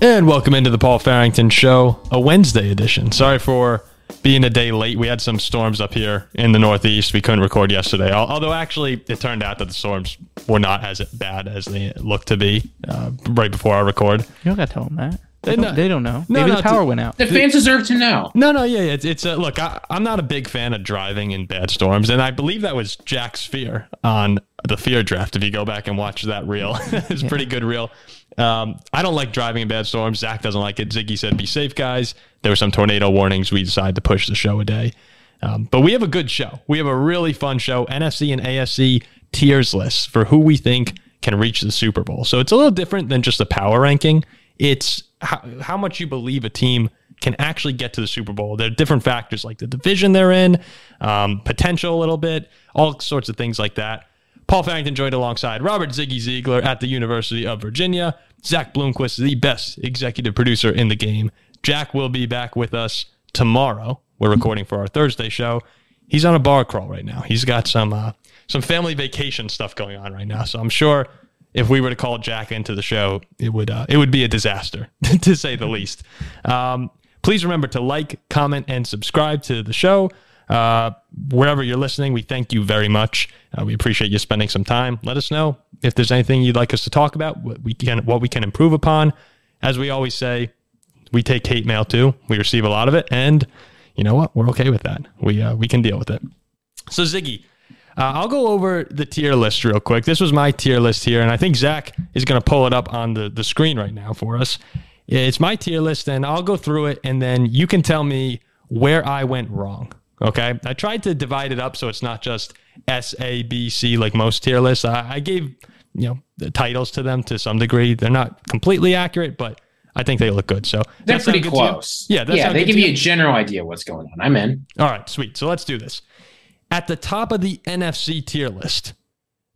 And welcome into the Paul Farrington Show, a Wednesday edition. Sorry for being a day late. We had some storms up here in the Northeast. We couldn't record yesterday. Although, actually, it turned out that the storms were not as bad as they looked to be right before our record. You don't got to tell them that. They don't know. Maybe the power went out. The fans deserve to know. No, yeah. Look, I'm not a big fan of driving in bad storms, and I believe that was Jack's fear on the fear draft. If you go back and watch that reel, it's a pretty good reel. I don't like driving in bad storms. Zach doesn't like it. Ziggy said, be safe, guys. There were some tornado warnings. We decided to push the show a day. But we have a good show. We have a really fun show. NFC and AFC tiers lists for who we think can reach the Super Bowl. So it's a little different than just a power ranking. It's how much you believe a team can actually get to the Super Bowl. There are different factors like the division they're in, potential a little bit, all sorts of things like that. Paul Farrington joined alongside Robert Ziggy Ziegler at the University of Virginia. Zach Bloomquist, the best executive producer in the game. Jack will be back with us tomorrow. We're recording for our Thursday show. He's on a bar crawl right now. He's got some family vacation stuff going on right now, so I'm sure if we were to call Jack into the show, it would be a disaster, to say the least. Please remember to like, comment, and subscribe to the show. Wherever you're listening, we thank you very much. We appreciate you spending some time. Let us know if there's anything you'd like us to talk about, what we can improve upon. As we always say, we take hate mail too. We receive a lot of it, and you know what? We're okay with that. We can deal with it. So, Ziggy, I'll go over the tier list real quick. This was my tier list here, and I think Zach is going to pull it up on the screen right now for us. It's my tier list, and I'll go through it, and then you can tell me where I went wrong, okay? I tried to divide it up so it's not just S, A, B, C like most tier lists. I gave the titles to them to some degree. They're not completely accurate, but I think they look good. So that's pretty close. Yeah, they give you a general idea what's going on. I'm in. All right, sweet. So let's do this. At the top of the NFC tier list,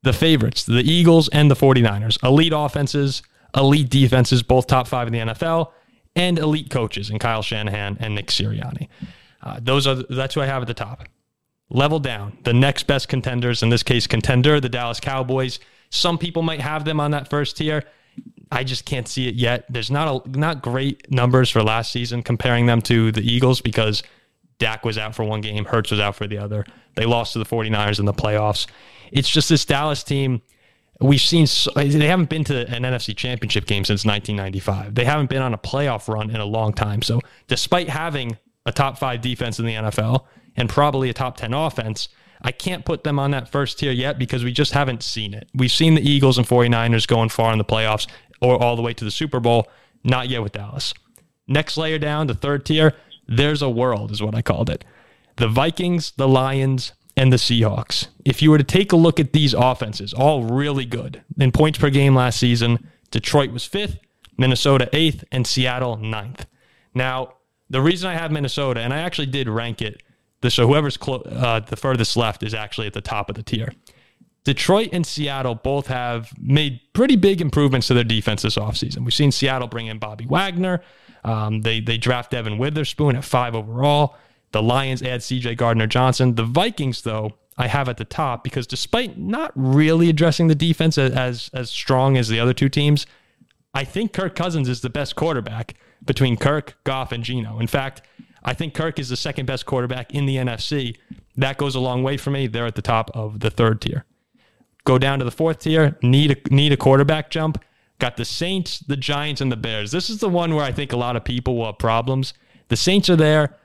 the favorites, the Eagles and the 49ers, elite offenses, elite defenses, both top five in the NFL, and elite coaches in Kyle Shanahan and Nick Sirianni. That's who I have at the top. Level down, the next best contenders, in this case contender, the Dallas Cowboys. Some people might have them on that first tier. I just can't see it yet. There's not great numbers for last season comparing them to the Eagles because Dak was out for one game. Hurts was out for the other. They lost to the 49ers in the playoffs. It's just this Dallas team, they haven't been to an NFC championship game since 1995. They haven't been on a playoff run in a long time. So despite having a top five defense in the NFL and probably a top 10 offense, I can't put them on that first tier yet because we just haven't seen it. We've seen the Eagles and 49ers going far in the playoffs or all the way to the Super Bowl. Not yet with Dallas. Next layer down, the third tier, there's a world is what I called it. The Vikings, the Lions, and the Seahawks. If you were to take a look at these offenses, all really good. In points per game last season, Detroit was 5th, Minnesota 8th, and Seattle 9th. Now, the reason I have Minnesota, and I actually did rank it, so whoever's the furthest left is actually at the top of the tier. Detroit and Seattle both have made pretty big improvements to their defense this offseason. We've seen Seattle bring in Bobby Wagner. They draft Devin Witherspoon at 5 overall. The Lions add C.J. Gardner-Johnson. The Vikings, though, I have at the top because despite not really addressing the defense as strong as the other two teams, I think Kirk Cousins is the best quarterback between Kirk, Goff, and Geno. In fact, I think Kirk is the second best quarterback in the NFC. That goes a long way for me. They're at the top of the third tier. Go down to the fourth tier, need a quarterback jump. Got the Saints, the Giants, and the Bears. This is the one where I think a lot of people will have problems. The Saints are there.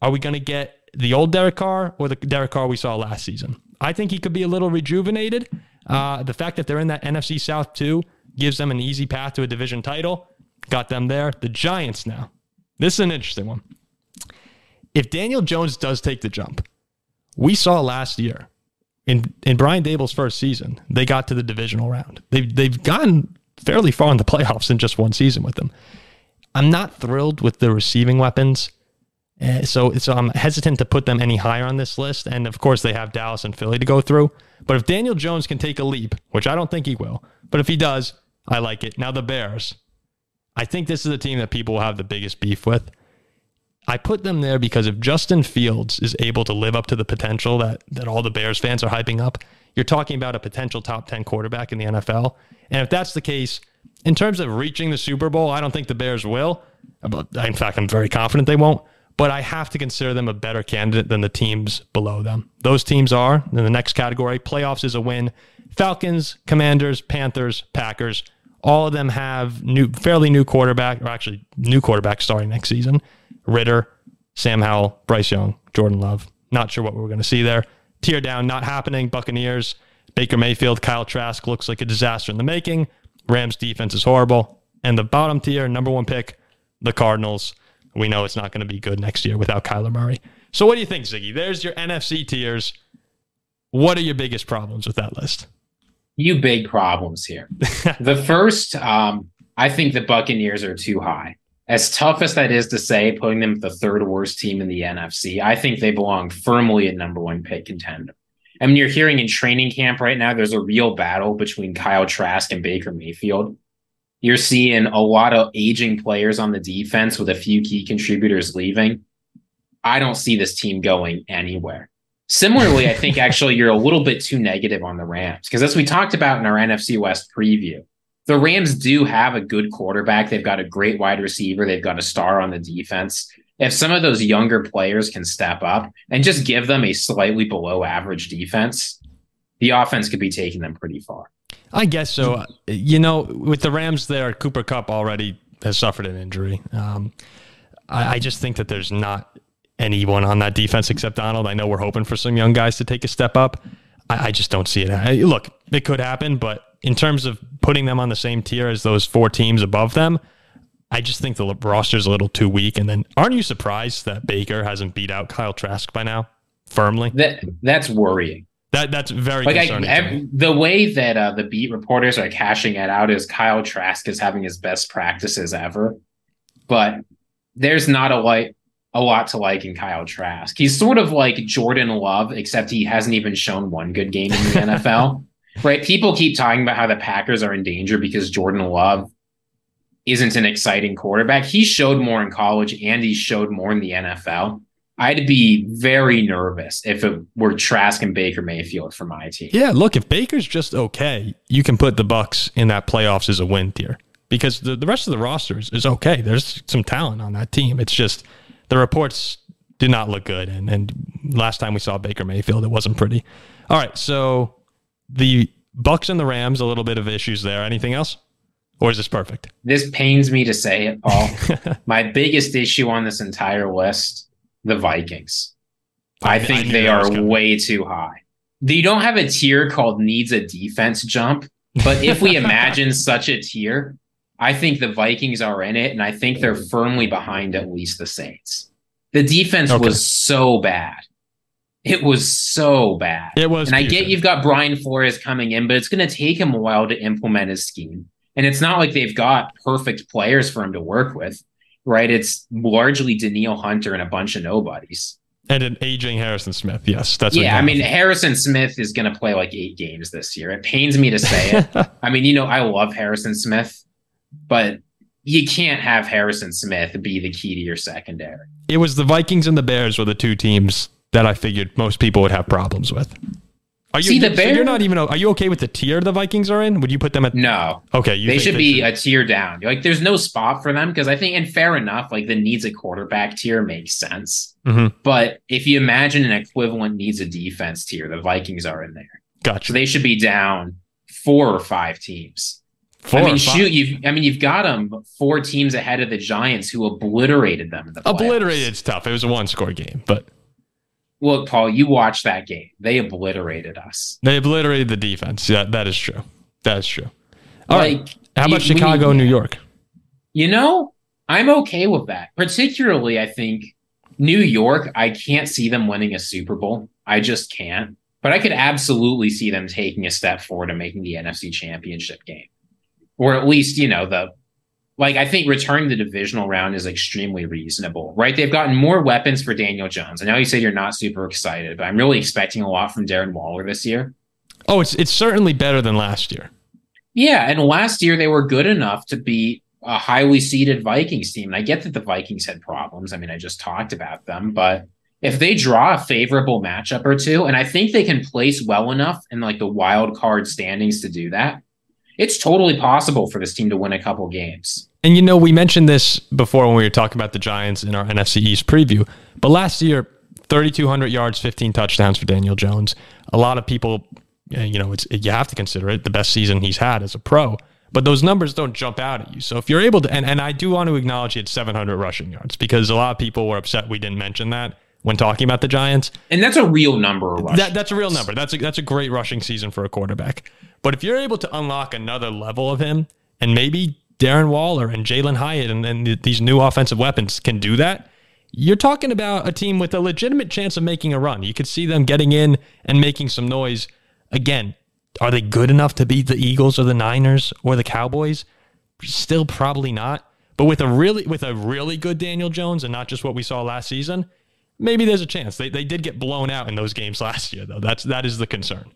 Are we going to get the old Derek Carr or the Derek Carr we saw last season? I think he could be a little rejuvenated. The fact that they're in that NFC South too gives them an easy path to a division title. Got them there. The Giants now. This is an interesting one. If Daniel Jones does take the jump, we saw last year in Brian Dable's first season, they got to the divisional round. They've gotten fairly far in the playoffs in just one season with them. I'm not thrilled with the receiving weapons, so I'm hesitant to put them any higher on this list, and of course they have Dallas and Philly to go through, but if Daniel Jones can take a leap, which I don't think he will, but if he does, I like it. Now the Bears, I think this is a team that people will have the biggest beef with. I put them there because if Justin Fields is able to live up to the potential that all the Bears fans are hyping up, you're talking about a potential top 10 quarterback in the NFL. And if that's the case, In terms of reaching the Super Bowl, I don't think the Bears will. In fact, I'm very confident they won't. But I have to consider them a better candidate than the teams below them. Those teams are, in the next category, playoffs is a win. Falcons, Commanders, Panthers, Packers, all of them have fairly new quarterback, or actually new quarterback starting next season. Ritter, Sam Howell, Bryce Young, Jordan Love. Not sure what we're going to see there. Tear down, not happening. Buccaneers, Baker Mayfield, Kyle Trask looks like a disaster in the making. Rams defense is horrible. And the bottom tier, number one pick, the Cardinals. We know it's not going to be good next year without Kyler Murray. So what do you think, Ziggy? There's your NFC tiers. What are your biggest problems with that list? You big problems here. The first, I think the Buccaneers are too high. As tough as that is to say, putting them the third worst team in the NFC, I think they belong firmly at number one pick contender. I mean, you're hearing in training camp right now, there's a real battle between Kyle Trask and Baker Mayfield. You're seeing a lot of aging players on the defense with a few key contributors leaving. I don't see this team going anywhere. Similarly, I think actually you're a little bit too negative on the Rams because as we talked about in our NFC West preview, the Rams do have a good quarterback. They've got a great wide receiver. They've got a star on the defense. If some of those younger players can step up and just give them a slightly below average defense, the offense could be taking them pretty far. I guess so. You know, with the Rams there, Cooper Kupp already has suffered an injury. I just think that there's not anyone on that defense except Donald. I know we're hoping for some young guys to take a step up. I just don't see it. Look, it could happen, but in terms of putting them on the same tier as those four teams above them, I just think the roster's a little too weak. And then aren't you surprised that Baker hasn't beat out Kyle Trask by now? Firmly? That's worrying. That's very concerning. The way that the beat reporters are cashing it out is Kyle Trask is having his best practices ever, but there's not a lot to like in Kyle Trask. He's sort of like Jordan Love, except he hasn't even shown one good game in the NFL. Right? People keep talking about how the Packers are in danger because Jordan Love isn't an exciting quarterback. He showed more in college and he showed more in the NFL. I'd be very nervous if it were Trask and Baker Mayfield for my team. Yeah, look, if Baker's just okay, you can put the Bucs in that playoffs as a win tier because the rest of the roster is okay. There's some talent on that team. It's just the reports did not look good. And last time we saw Baker Mayfield, it wasn't pretty. All right, so the Bucs and the Rams, a little bit of issues there. Anything else? Or is this perfect? This pains me to say it, Paul. My biggest issue on this entire list, the Vikings. I think they are way too high. You don't have a tier called needs a defense jump, but if we imagine such a tier, I think the Vikings are in it, and I think they're firmly behind at least the Saints. The defense was so bad. It was so bad. It was. And I get you've got Brian Flores coming in, but it's going to take him a while to implement his scheme. And it's not like they've got perfect players for him to work with. Right, it's largely Danielle Hunter and a bunch of nobodies, and an aging Harrison Smith. Yes, that's yeah. I mean, Harrison Smith is going to play like 8 games this year. It pains me to say it. I mean, you know, I love Harrison Smith, but you can't have Harrison Smith be the key to your secondary. It was the Vikings and the Bears were the two teams that I figured most people would have problems with. Are you, so you're not even. Are you okay with the tier the Vikings are in? Would you put them at no? Okay, they should be a tier down. Like, there's no spot for them because I think, and fair enough, like the needs a quarterback tier makes sense. Mm-hmm. But if you imagine an equivalent needs a defense tier, the Vikings are in there. Gotcha. So they should be down 4 or 5 teams. Shoot, you've got them 4 teams ahead of the Giants who obliterated them. In the obliterated is tough. It was a 1-score game, but. Look, Paul, you watched that game. They obliterated us. They obliterated the defense. Yeah, that is true. That is true. All right. How about Chicago and New York? You know, I'm okay with that. Particularly, I think, New York, I can't see them winning a Super Bowl. I just can't. But I could absolutely see them taking a step forward and making the NFC Championship game. Or at least, you know, I think returning the divisional round is extremely reasonable, right? They've gotten more weapons for Daniel Jones. I know you said you're not super excited, but I'm really expecting a lot from Darren Waller this year. Oh, it's certainly better than last year. Yeah, and last year they were good enough to beat a highly seeded Vikings team. And I get that the Vikings had problems. I mean, I just talked about them, but if they draw a favorable matchup or two, and I think they can place well enough in like the wild card standings to do that, it's totally possible for this team to win a couple games. And, you know, we mentioned this before when we were talking about the Giants in our NFC East preview, but last year, 3,200 yards, 15 touchdowns for Daniel Jones. A lot of people, you know, you have to consider it the best season he's had as a pro, but those numbers don't jump out at you. So if you're able to, and I do want to acknowledge he had 700 rushing yards because a lot of people were upset we didn't mention that when talking about the Giants. And that's a real number. That's a real number. That's a great rushing season for a quarterback. But if you're able to unlock another level of him, and maybe Darren Waller and Jalen Hyatt and these new offensive weapons can do that, you're talking about a team with a legitimate chance of making a run. You could see them getting in and making some noise. Again, are they good enough to beat the Eagles or the Niners or the Cowboys? Still probably not. But with a really good Daniel Jones and not just what we saw last season, maybe there's a chance. They did get blown out in those games last year, though. That is the concern.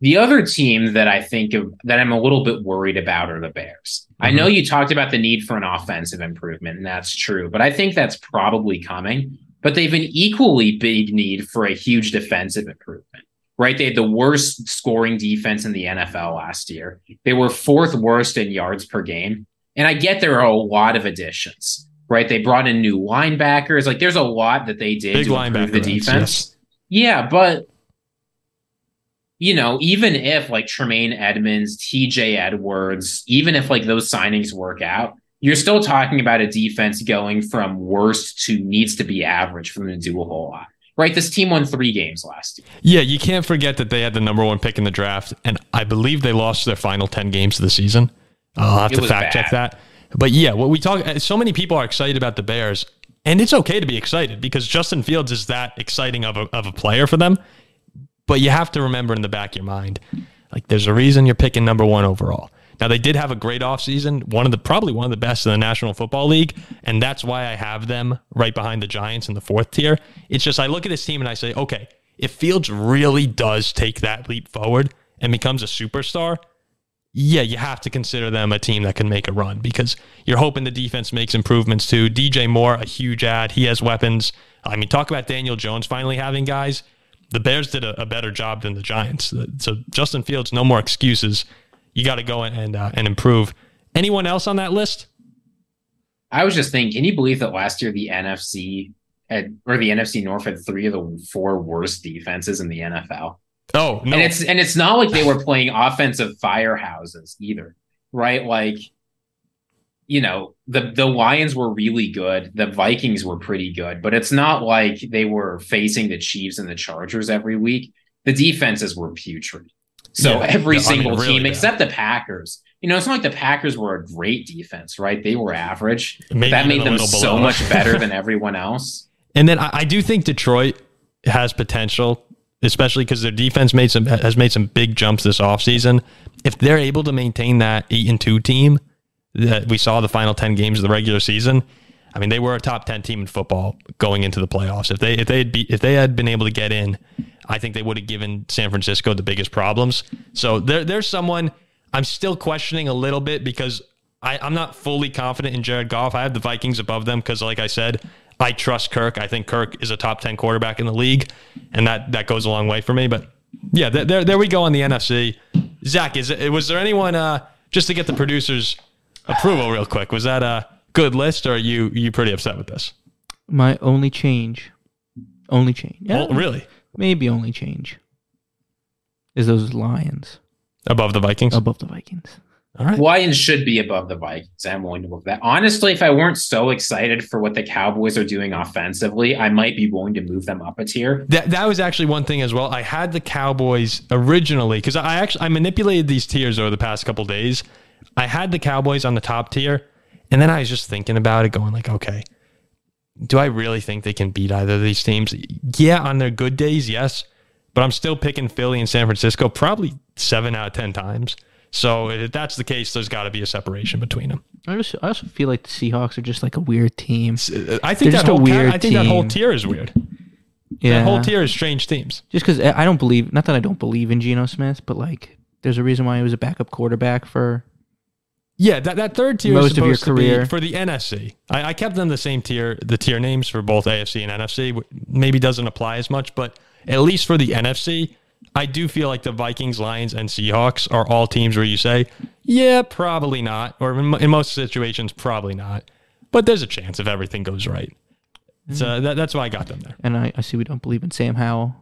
The other team that I think of that I'm a little bit worried about are the Bears. Mm-hmm. I know you talked about the need for an offensive improvement, and that's true, but I think that's probably coming. But they have an equally big need for a huge defensive improvement, right? They had the worst scoring defense in the NFL last year. They were fourth worst in yards per game. And I get there are a lot of additions, right? They brought in new linebackers. Like, there's a lot that they did to improve the defense. Yes. Yeah, but... you know, even if like Tremaine Edmonds, TJ Edwards, even if like those signings work out, you're still talking about a defense going from worst to needs to be average for them to do a whole lot, right? This team won 3 games last year. Yeah, you can't forget that they had the #1 pick in the draft, and I believe they lost their final 10 games of the season. I'll have to fact check that. But yeah, so many people are excited about the Bears, and it's okay to be excited because Justin Fields is that exciting of a player for them. But you have to remember in the back of your mind, like, there's a reason you're picking #1 overall. Now, they did have a great offseason, probably one of the best in the National Football League, and that's why I have them right behind the Giants in the 4th tier. It's just I look at this team and I say, okay, if Fields really does take that leap forward and becomes a superstar, yeah, you have to consider them a team that can make a run because you're hoping the defense makes improvements too. DJ Moore, a huge add. He has weapons. I mean, talk about Daniel Jones finally having guys. The Bears did a better job than the Giants. So Justin Fields, no more excuses. You got to go and improve. Anyone else on that list? I was just thinking, can you believe that last year the NFC the NFC North had 3 of the 4 worst defenses in the NFL? Oh, no. And it's not like they were playing offensive firehouses either, right? Like, you know, the Lions were really good. The Vikings were pretty good, but it's not like they were facing the Chiefs and the Chargers every week. The defenses were putrid. So every single team, except the Packers, you know, it's not like the Packers were a great defense, right? They were average. That made them so much better than everyone else. And then I do think Detroit has potential, especially because their defense has made some big jumps this offseason. If they're able to maintain that 8-2 team that we saw the final 10 games of the regular season, I mean, they were a top 10 team in football going into the playoffs. If they had been able to get in, I think they would have given San Francisco the biggest problems. So there's someone I'm still questioning a little bit because I'm not fully confident in Jared Goff. I have the Vikings above them because, like I said, I trust Kirk. I think Kirk is a top 10 quarterback in the league, and that goes a long way for me. But yeah, there we go on the NFC. Zach, was there anyone, just to get the producers' approval real quick, was that a good list, or are you pretty upset with this? My only change. Yeah, well, really? Maybe only change is those Lions. Above the Vikings. All right. Lions should be above the Vikings. I'm willing to look that. Honestly, if I weren't so excited for what the Cowboys are doing offensively, I might be willing to move them up a tier. That was actually one thing as well. I had the Cowboys originally, because I manipulated these tiers over the past couple days. I had the Cowboys on the top tier, and then I was just thinking about it, going like, okay, do I really think they can beat either of these teams? Yeah, on their good days, yes, but I'm still picking Philly and San Francisco probably 7 out of 10 times. So if that's the case, there's got to be a separation between them. I also feel like the Seahawks are just like a weird team. I think that whole tier is weird. Yeah. That whole tier is strange teams. Just because I don't believe in Geno Smith, but like there's a reason why he was a backup quarterback for... Yeah, that third tier most is supposed of your career. To be for the NFC. I kept them the same tier, the tier names for both AFC and NFC. Maybe doesn't apply as much, but at least for the NFC, I do feel like the Vikings, Lions, and Seahawks are all teams where you say, yeah, probably not, or in most situations, probably not. But there's a chance if everything goes right. So that's why I got them there. And I see we don't believe in Sam Howell.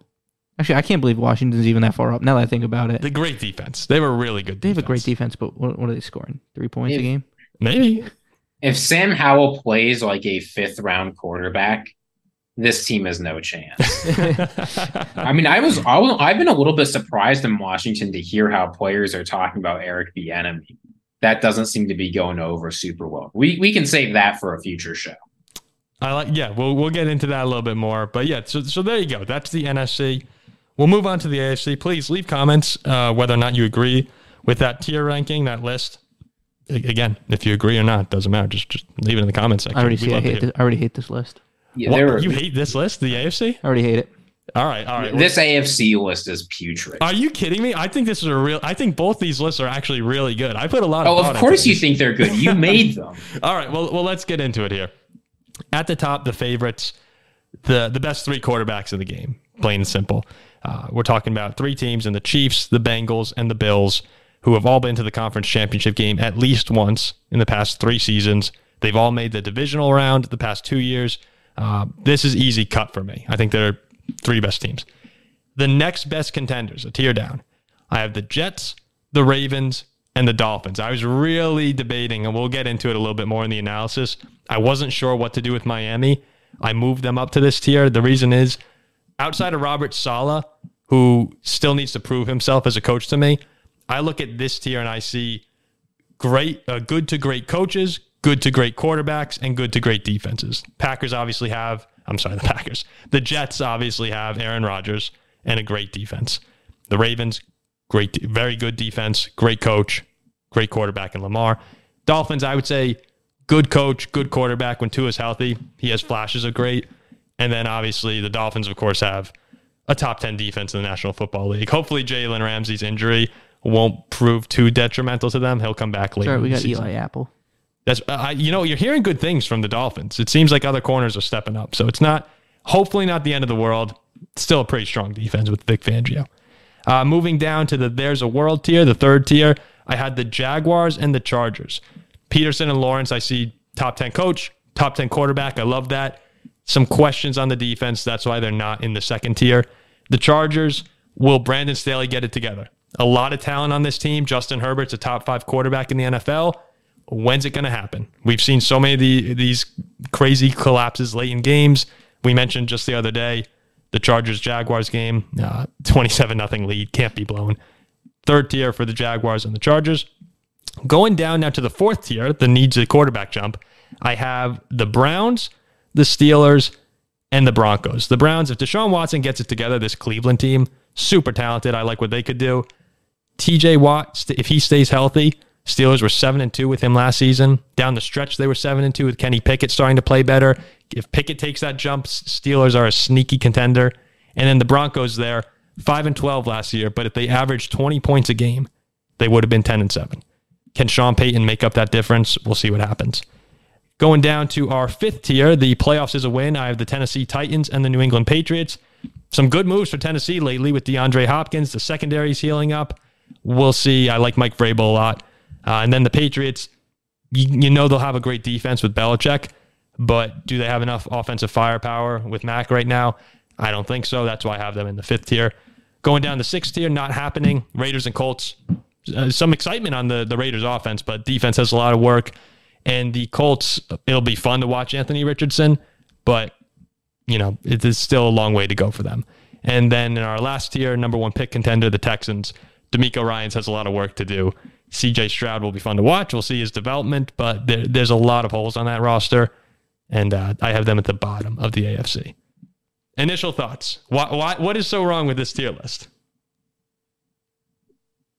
Actually, I can't believe Washington's even that far up, now that I think about it. The great defense. They were really good. They have a great defense, but what are they scoring? 3 points a game? Maybe. If Sam Howell plays like a fifth-round quarterback, this team has no chance. I mean, I've been a little bit surprised in Washington to hear how players are talking about Eric Bieniemy. That doesn't seem to be going over super well. We can save that for a future show. We'll get into that a little bit more. But yeah, so there you go. That's the NFC. We'll move on to the AFC. Please leave comments whether or not you agree with that tier ranking, that list. Again, if you agree or not, doesn't matter. Just leave it in the comments section. I already hate this list. Yeah, you hate this list, the AFC? I already hate it. All right. This AFC list is putrid. Are you kidding me? I think this is I think both these lists are actually really good. I put a lot of thought into it. Oh, of course you think they're good. You made them. All right. Well, let's get into it here. At the top, the favorites, the best three quarterbacks in the game, plain and simple. We're talking about three teams in the Chiefs, the Bengals, and the Bills, who have all been to the conference championship game at least once in the past three seasons. They've all made the divisional round the past 2 years. This is easy cut for me. I think they're three best teams. The next best contenders, a tier down, I have the Jets, the Ravens, and the Dolphins. I was really debating, and we'll get into it a little bit more in the analysis. I wasn't sure what to do with Miami. I moved them up to this tier. The reason is, outside of Robert Saleh, who still needs to prove himself as a coach to me, I look at this tier and I see good to great coaches, good to great quarterbacks, and good to great defenses. The Jets obviously have Aaron Rodgers and a great defense. The Ravens, very good defense, great coach, great quarterback in Lamar. Dolphins, I would say good coach, good quarterback. When Tua's healthy, he has flashes of great. And then obviously the Dolphins, of course, have a top 10 defense in the National Football League. Hopefully Jalen Ramsey's injury won't prove too detrimental to them. He'll come back later. Sorry, we got Eli Apple. You're hearing good things from the Dolphins. It seems like other corners are stepping up. So it's hopefully not the end of the world. Still a pretty strong defense with Vic Fangio. Moving down to there's a world tier, the third tier, I had the Jaguars and the Chargers. Peterson and Lawrence, I see top 10 coach, top 10 quarterback. I love that. Some questions on the defense. That's why they're not in the second tier. The Chargers, will Brandon Staley get it together? A lot of talent on this team. Justin Herbert's a top 5 quarterback in the NFL. When's it going to happen? We've seen so many of these crazy collapses late in games. We mentioned just the other day, the Chargers-Jaguars game, 27-0 lead, can't be blown. Third tier for the Jaguars and the Chargers. Going down now to the fourth tier, the needs of the quarterback jump, I have the Browns, the Steelers, and the Broncos. The Browns, if Deshaun Watson gets it together, this Cleveland team, super talented. I like what they could do. TJ Watt, if he stays healthy, Steelers were 7-2 with him last season. Down the stretch, they were 7-2 with Kenny Pickett starting to play better. If Pickett takes that jump, Steelers are a sneaky contender. And then the Broncos there, 5-12 last year, but if they averaged 20 points a game, they would have been 10-7. Can Sean Payton make up that difference? We'll see what happens. Going down to our fifth tier, the playoffs is a win. I have the Tennessee Titans and the New England Patriots. Some good moves for Tennessee lately with DeAndre Hopkins. The secondary's healing up. We'll see. I like Mike Vrabel a lot. And then the Patriots, you know they'll have a great defense with Belichick, but do they have enough offensive firepower with Mac right now? I don't think so. That's why I have them in the fifth tier. Going down to sixth tier, not happening. Raiders and Colts. Some excitement on the Raiders offense, but defense has a lot of work. And the Colts, it'll be fun to watch Anthony Richardson, but it is still a long way to go for them. And then in our last tier, number one pick contender, the Texans. D'Amico Ryans has a lot of work to do. CJ Stroud will be fun to watch. We'll see his development, but there's a lot of holes on that roster, and I have them at the bottom of the AFC. Initial thoughts. What is so wrong with this tier list?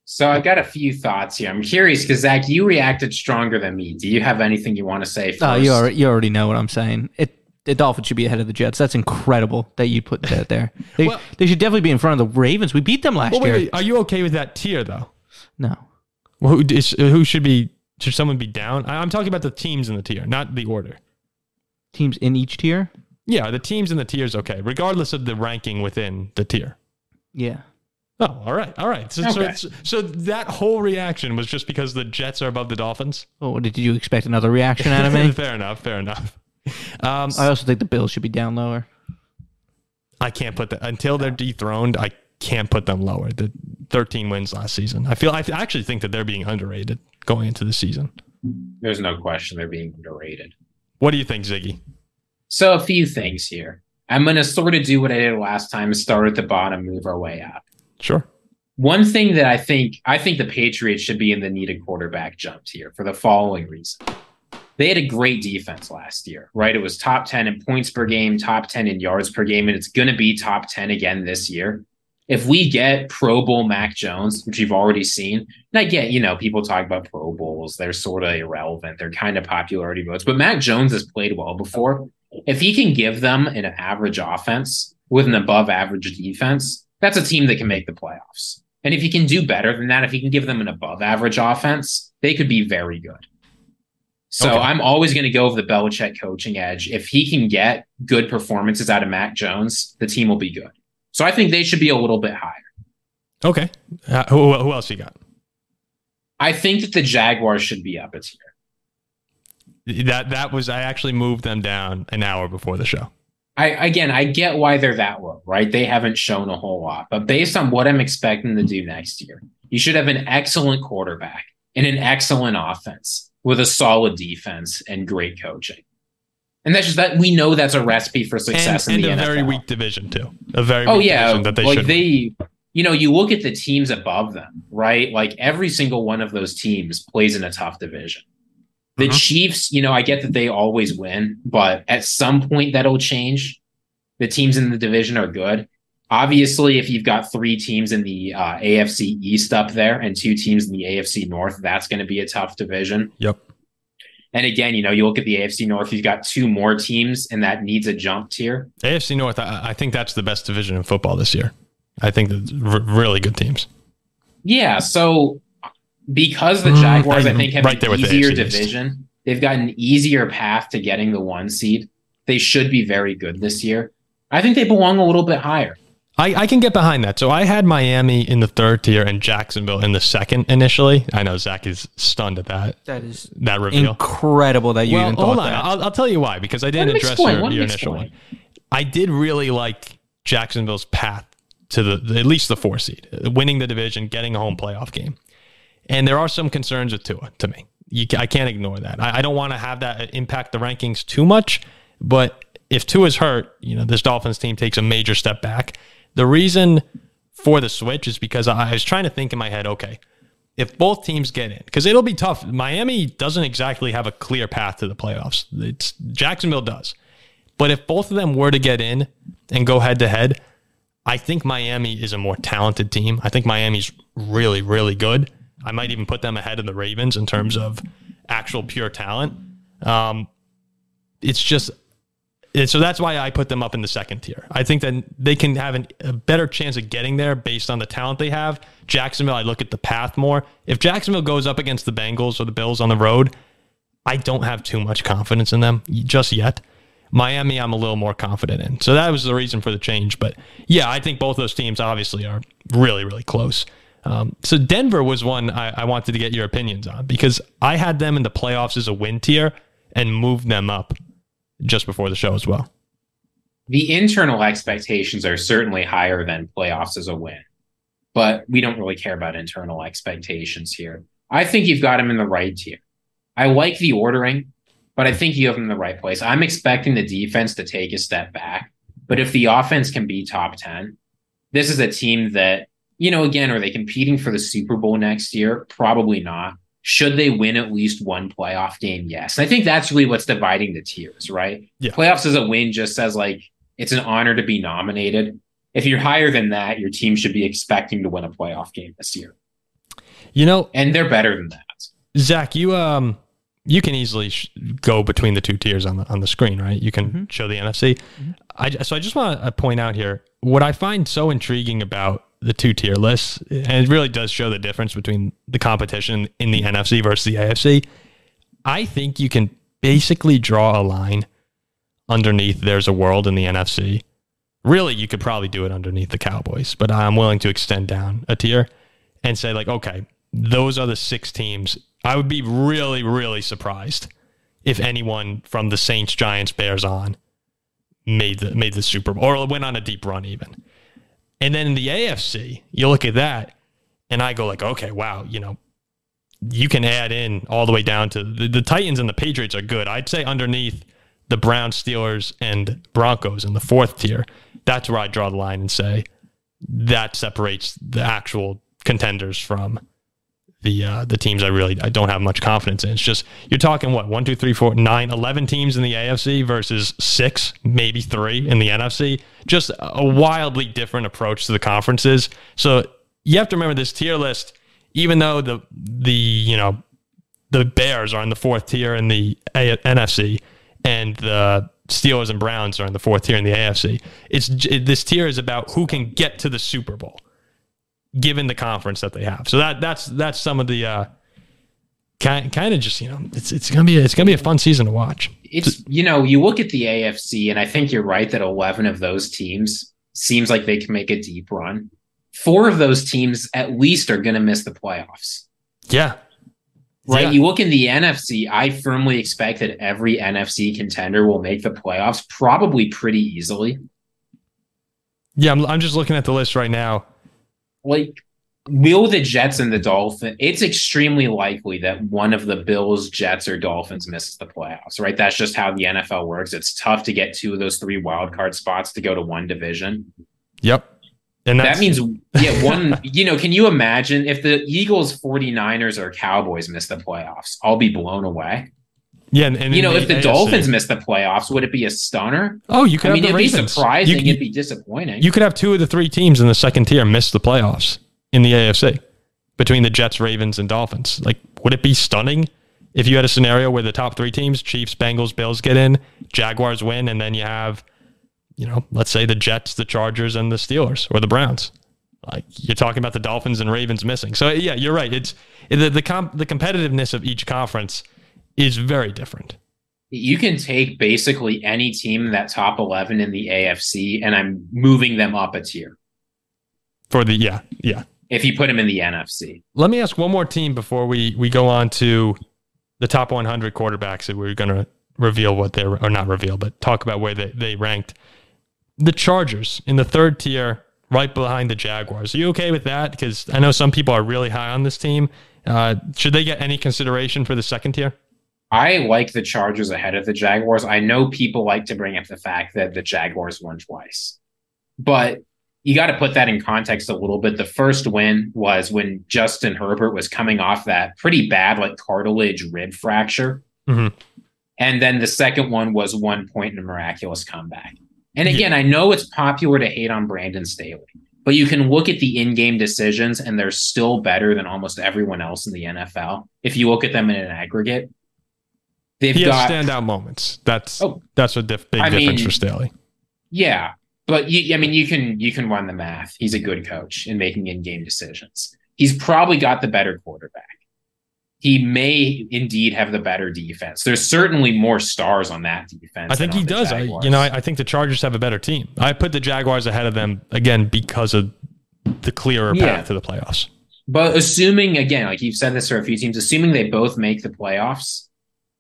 So I've got a few thoughts here. I'm curious because, Zach, you reacted stronger than me. Do you have anything you want to say first? Oh, you already know what I'm saying. The Dolphins should be ahead of the Jets. That's incredible that you put that there. They should definitely be in front of the Ravens. We beat them last year. Wait, are you okay with that tier, though? No. Well, who should be? Should someone be down? I'm talking about the teams in the tier, not the order. Teams in each tier? Yeah, the teams in the tier is okay, regardless of the ranking within the tier. Yeah. Oh, all right. All right. So that whole reaction was just because the Jets are above the Dolphins? Oh, did you expect another reaction out of me? Fair enough. I also think the Bills should be down lower. I can't put that until they're dethroned. I can't put them lower. The 13 wins last season. I actually think that they're being underrated going into the season. There's no question they're being underrated. What do you think, Ziggy? So a few things here. I'm going to sort of do what I did last time, start at the bottom, move our way up. Sure. One thing that I think the Patriots should be in the needed quarterback jumps here for the following reason. They had a great defense last year, right? It was top 10 in points per game, top 10 in yards per game, and it's going to be top 10 again this year. If we get Pro Bowl Mac Jones, which you've already seen, and I get, people talk about Pro Bowls. They're sort of irrelevant. They're kind of popularity votes, but Mac Jones has played well before. If he can give them an average offense with an above average defense, that's a team that can make the playoffs. And if he can do better than that, if he can give them an above average offense, they could be very good. So okay. I'm always going to go with the Belichick coaching edge. If he can get good performances out of Mac Jones, the team will be good. So I think they should be a little bit higher. Okay. Who else you got? I think that the Jaguars should be up a tier. I actually moved them down an hour before the show. I get why they're that low, right? They haven't shown a whole lot, but based on what I'm expecting to do next year, you should have an excellent quarterback and an excellent offense with a solid defense and great coaching. And that's just that we know that's a recipe for success in the NFL. And a very weak division too. A very weak division that they should win. You look at the teams above them, right? Like every single one of those teams plays in a tough division. The Chiefs, I get that they always win, but at some point that'll change. The teams in the division are good. Obviously, if you've got three teams in the AFC East up there and two teams in the AFC North, that's going to be a tough division. Yep. And again, you look at the AFC North, you've got two more teams and that needs a jump tier. AFC North, I think that's the best division in football this year. I think that's really good teams. Yeah, so... because the Jaguars, I think, have right an easier division, they've got an easier path to getting the one seed. They should be very good this year. I think they belong a little bit higher. I can get behind that. So I had Miami in the third tier and Jacksonville in the second initially. I know Zach is stunned at that. That is that reveal. Incredible that you even thought that. I'll tell you why, because I didn't address your initial one. I did really like Jacksonville's path to at least the four seed, winning the division, getting a home playoff game. And there are some concerns with Tua to me. I can't ignore that. I don't want to have that impact the rankings too much, but if Tua's hurt, this Dolphins team takes a major step back. The reason for the switch is because I was trying to think in my head, okay, if both teams get in, because it'll be tough. Miami doesn't exactly have a clear path to the playoffs. Jacksonville does. But if both of them were to get in and go head-to-head, I think Miami is a more talented team. I think Miami's really, really good. I might even put them ahead of the Ravens in terms of actual pure talent. So that's why I put them up in the second tier. I think that they can have a better chance of getting there based on the talent they have. Jacksonville, I look at the path more. If Jacksonville goes up against the Bengals or the Bills on the road, I don't have too much confidence in them just yet. Miami, I'm a little more confident in. So that was the reason for the change. But yeah, I think both those teams obviously are really, really close. So Denver was one I wanted to get your opinions on because I had them in the playoffs as a win tier and moved them up just before the show as well. The internal expectations are certainly higher than playoffs as a win, but we don't really care about internal expectations here. I think you've got them in the right tier. I like the ordering, but I think you have them in the right place. I'm expecting the defense to take a step back, but if the offense can be top 10, this is a team that again, are they competing for the Super Bowl next year? Probably not. Should they win at least one playoff game? Yes. And I think that's really what's dividing the tiers, right? Yeah. Playoffs as a win just says, it's an honor to be nominated. If you're higher than that, your team should be expecting to win a playoff game this year. And they're better than that. Zach, you can easily go between the two tiers on the screen, right? You can show the NFC. Mm-hmm. So I just want to point out here, what I find so intriguing about the two-tier lists, and it really does show the difference between the competition in the NFC versus the AFC. I think you can basically draw a line underneath there's a world in the NFC Really, you could probably do it underneath the Cowboys, but I'm willing to extend down a tier and say, like, okay, those are the six teams. I would be really, really surprised if anyone from the Saints, Giants, Bears on made the Super Bowl or went on a deep run even. And then in the AFC, you look at that and I go like, okay, wow, you know, you can add in all the way down to the Titans and the Patriots are good. I'd say underneath the Browns, Steelers, and Broncos in the fourth tier, that's where I draw the line and say that separates the actual contenders from the teams I don't have much confidence in. It's just, you're talking, what, 11 teams in the AFC versus 6, maybe 3 in the NFC. Just a wildly different approach to the conferences. So you have to remember this tier list, even though the Bears are in the fourth tier in the NFC and the Steelers and Browns are in the fourth tier in the AFC. This tier is about who can get to the Super Bowl, given the conference that they have. So that's some of the kind of just, you know, it's gonna be a fun season to watch. It's, you know, you look at the AFC and I think you're right that 11 of those teams seems like they can make a deep run. 4 of those teams at least are going to miss the playoffs. Yeah. Right. Yeah. You look in the NFC, I firmly expect that every NFC contender will make the playoffs probably pretty easily. Yeah. I'm just looking at the list right now. Like, will the Jets and the Dolphins? It's extremely likely that one of the Bills, Jets, or Dolphins misses the playoffs, right? That's just how the NFL works. It's tough to get 2 of those 3 wildcard spots to go to one division. Yep. And that means, yeah, one, you know, can you imagine if the Eagles, 49ers, or Cowboys miss the playoffs? I'll be blown away. Yeah. And you know, if the Dolphins miss the playoffs, would it be a stunner? Oh, you could. I mean, it'd be surprising. It'd be disappointing. You could have 2 of the 3 teams in the second tier miss the playoffs in the AFC between the Jets, Ravens, and Dolphins. Like, would it be stunning if you had a scenario where the top 3 teams, Chiefs, Bengals, Bills, get in, Jaguars win, and then you have, you know, let's say the Jets, the Chargers, and the Steelers, or the Browns? Like, you're talking about the Dolphins and Ravens missing. So yeah, you're right. It's the competitiveness of each conference is very different. You can take basically any team in that top 11 in the AFC, and I'm moving them up a tier. If you put them in the NFC. Let me ask one more team before we go on to the top 100 quarterbacks that we're going to reveal what they're, or not reveal, but talk about where they ranked. The Chargers in the third tier, right behind the Jaguars. Are you okay with that? Because I know some people are really high on this team. Should they get any consideration for the second tier? I like the Chargers ahead of the Jaguars. I know people like to bring up the fact that the Jaguars won twice, but you got to put that in context a little bit. The first win was when Justin Herbert was coming off that pretty bad, like, cartilage rib fracture. Mm-hmm. And then the second one was 1 point in a miraculous comeback. And again, yeah, I know it's popular to hate on Brandon Staley, but you can look at the in-game decisions and they're still better than almost everyone else in the NFL. If you look at them in an aggregate, they've got standout moments. That's a big difference for Staley. Yeah. But you can run the math. He's a good coach in making in-game decisions. He's probably got the better quarterback. He may indeed have the better defense. There's certainly more stars on that defense. I think he does. I think the Chargers have a better team. I put the Jaguars ahead of them, again, because of the clearer path to the playoffs. But assuming, again, like you've said this for a few teams, assuming they both make the playoffs,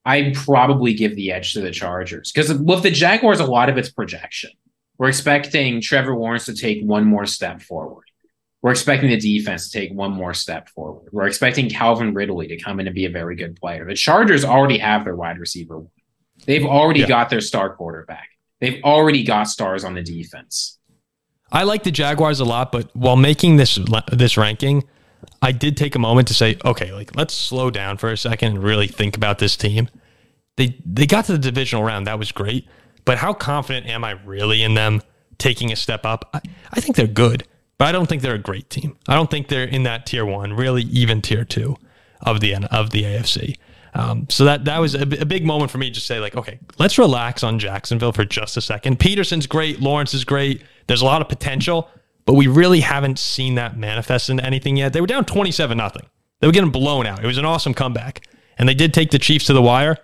I'd probably give the edge to the Chargers. Because with the Jaguars, a lot of it's projection. We're expecting Trevor Lawrence to take one more step forward. We're expecting the defense to take one more step forward. We're expecting Calvin Ridley to come in and be a very good player. The Chargers already have their wide receiver. They've already got their star quarterback. They've already got stars on the defense. I like the Jaguars a lot, but while making this ranking, I did take a moment to say, okay, like, let's slow down for a second and really think about this team. They got to the divisional round. That was great. But how confident am I really in them taking a step up? I think they're good. But I don't think they're a great team. I don't think they're in that tier 1, really even tier 2 of the AFC. So that was a big moment for me to say, like, okay, let's relax on Jacksonville for just a second. Peterson's great. Lawrence is great. There's a lot of potential, but we really haven't seen that manifest into anything yet. They were down 27-0. They were getting blown out. It was an awesome comeback. And they did take the Chiefs to the wire,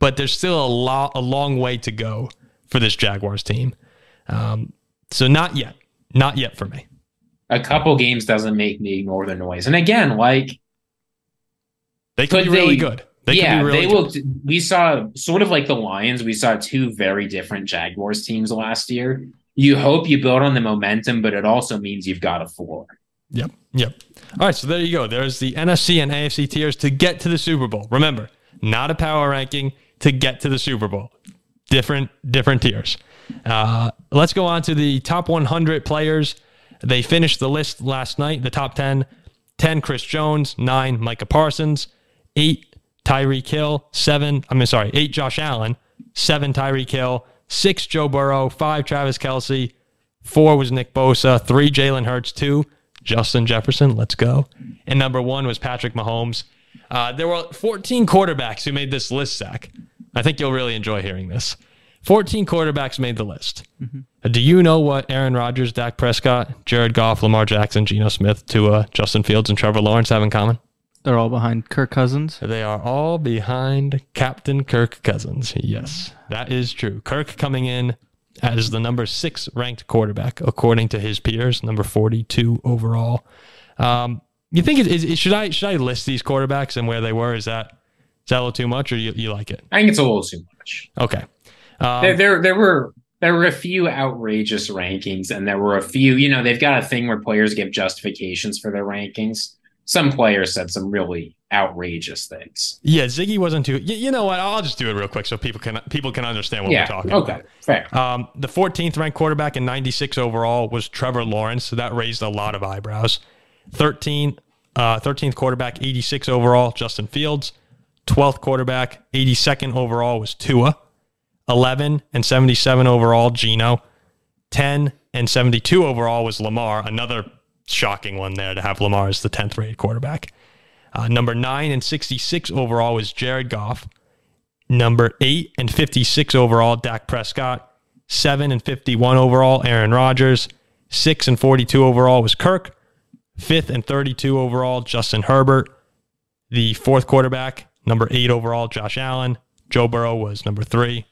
but there's still a long way to go for this Jaguars team. So not yet. Not yet for me. A couple games doesn't make me ignore the noise. And again, like... They could be really good. They could be really good. We saw sort of like the Lions. We saw two very different Jaguars teams last year. You hope you build on the momentum, but it also means you've got a floor. Yep. Yep. All right. So there you go. There's the NFC and AFC tiers to get to the Super Bowl. Remember, not a power ranking to get to the Super Bowl. Different tiers. Let's go on to the top 100 players. They finished the list last night. The top 10. 10, Chris Jones. 9, Micah Parsons. 8, Tyreek Hill. 8, Josh Allen. 7, Tyreek Hill. 6, Joe Burrow. 5, Travis Kelce. 4 was Nick Bosa. 3, Jalen Hurts. 2, Justin Jefferson. Let's go. And number 1 was Patrick Mahomes. There were 14 quarterbacks who made this list, Zach. I think you'll really enjoy hearing this. 14 quarterbacks made the list. Mm-hmm. Do you know what Aaron Rodgers, Dak Prescott, Jared Goff, Lamar Jackson, Geno Smith, Tua, Justin Fields, and Trevor Lawrence have in common? They're all behind Kirk Cousins. They are all behind Captain Kirk Cousins. Yes, that is true. Kirk coming in as the number 6 ranked quarterback, according to his peers, number 42 overall. You think should I list these quarterbacks and where they were? Is that a little too much, or you like it? I think it's a little too much. Okay. There were a few outrageous rankings, and there were a few, they've got a thing where players give justifications for their rankings. Some players said some really outrageous things. Yeah, Ziggy wasn't too... You know what? I'll just do it real quick so people can understand what we're talking about. Okay, fair. The 14th ranked quarterback in 96 overall was Trevor Lawrence, so that raised a lot of eyebrows. 13th quarterback, 86 overall, Justin Fields. 12th quarterback, 82nd overall was Tua. 11 and 77 overall, Geno. 10 and 72 overall was Lamar. Another shocking one there to have Lamar as the 10th rated quarterback. Number 9 and 66 overall was Jared Goff. Number 8 and 56 overall, Dak Prescott. 7 and 51 overall, Aaron Rodgers. 6 and 42 overall was Kirk. 5th and 32 overall, Justin Herbert. The 4th quarterback, number 8 overall, Josh Allen. Joe Burrow was number 3.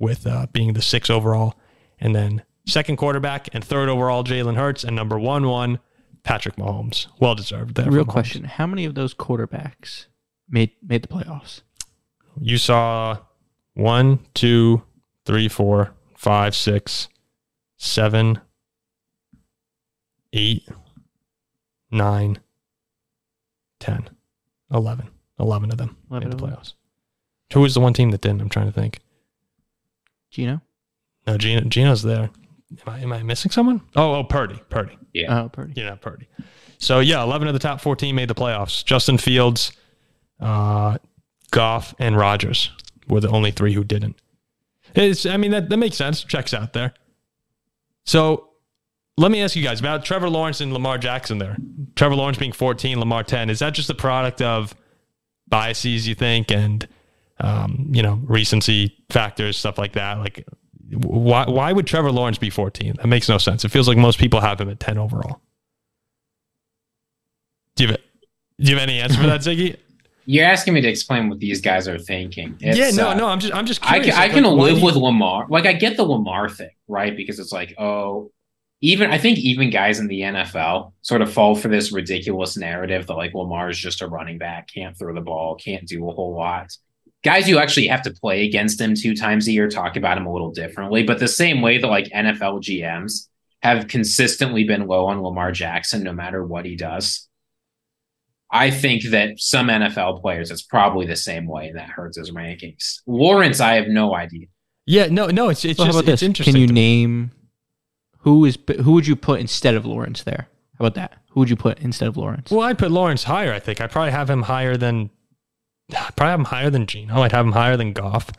With being the 6 overall, and then 2nd quarterback and 3rd overall Jalen Hurts, and number 1 Patrick Mahomes. Well deserved there. Real question: how many of those quarterbacks made the playoffs? You saw 1, 2, 3, 4, 5, 6, 7, 8, 9, 10, 11. 11 of them made the playoffs. Who was the one team that didn't? I'm trying to think. Geno? No, Geno's there. Am I missing someone? Oh, Purdy. Yeah. Oh, Purdy. Yeah, Purdy. So, yeah, 11 of the top 14 made the playoffs. Justin Fields, Goff, and Rodgers were the only 3 who didn't. That makes sense. Checks out there. So, let me ask you guys about Trevor Lawrence and Lamar Jackson there. Trevor Lawrence being 14, Lamar 10. Is that just the product of biases, you think, and... recency factors, stuff like that. Like, why would Trevor Lawrence be 14? That makes no sense. It feels like most people have him at 10 overall. Do you have any answer for that, Ziggy? You're asking me to explain what these guys are thinking. I'm just curious. I can live with Lamar. Like, I get the Lamar thing, right? Because it's like, I think guys in the NFL sort of fall for this ridiculous narrative that like Lamar is just a running back, can't throw the ball, can't do a whole lot. Guys you actually have to play against him 2 times a year talk about him a little differently, but the same way that like NFL GMs have consistently been low on Lamar Jackson no matter what he does, I think that some NFL players, it's probably the same way, and that hurts his rankings. Lawrence, I have no idea. Yeah, no, it's interesting. Can you name who would you put instead of Lawrence there? How about that? Who would you put instead of Lawrence? Well, I'd put Lawrence higher, I think. I'd probably have him higher than... I'd probably have him higher than Geno. I'd have him higher than Goff.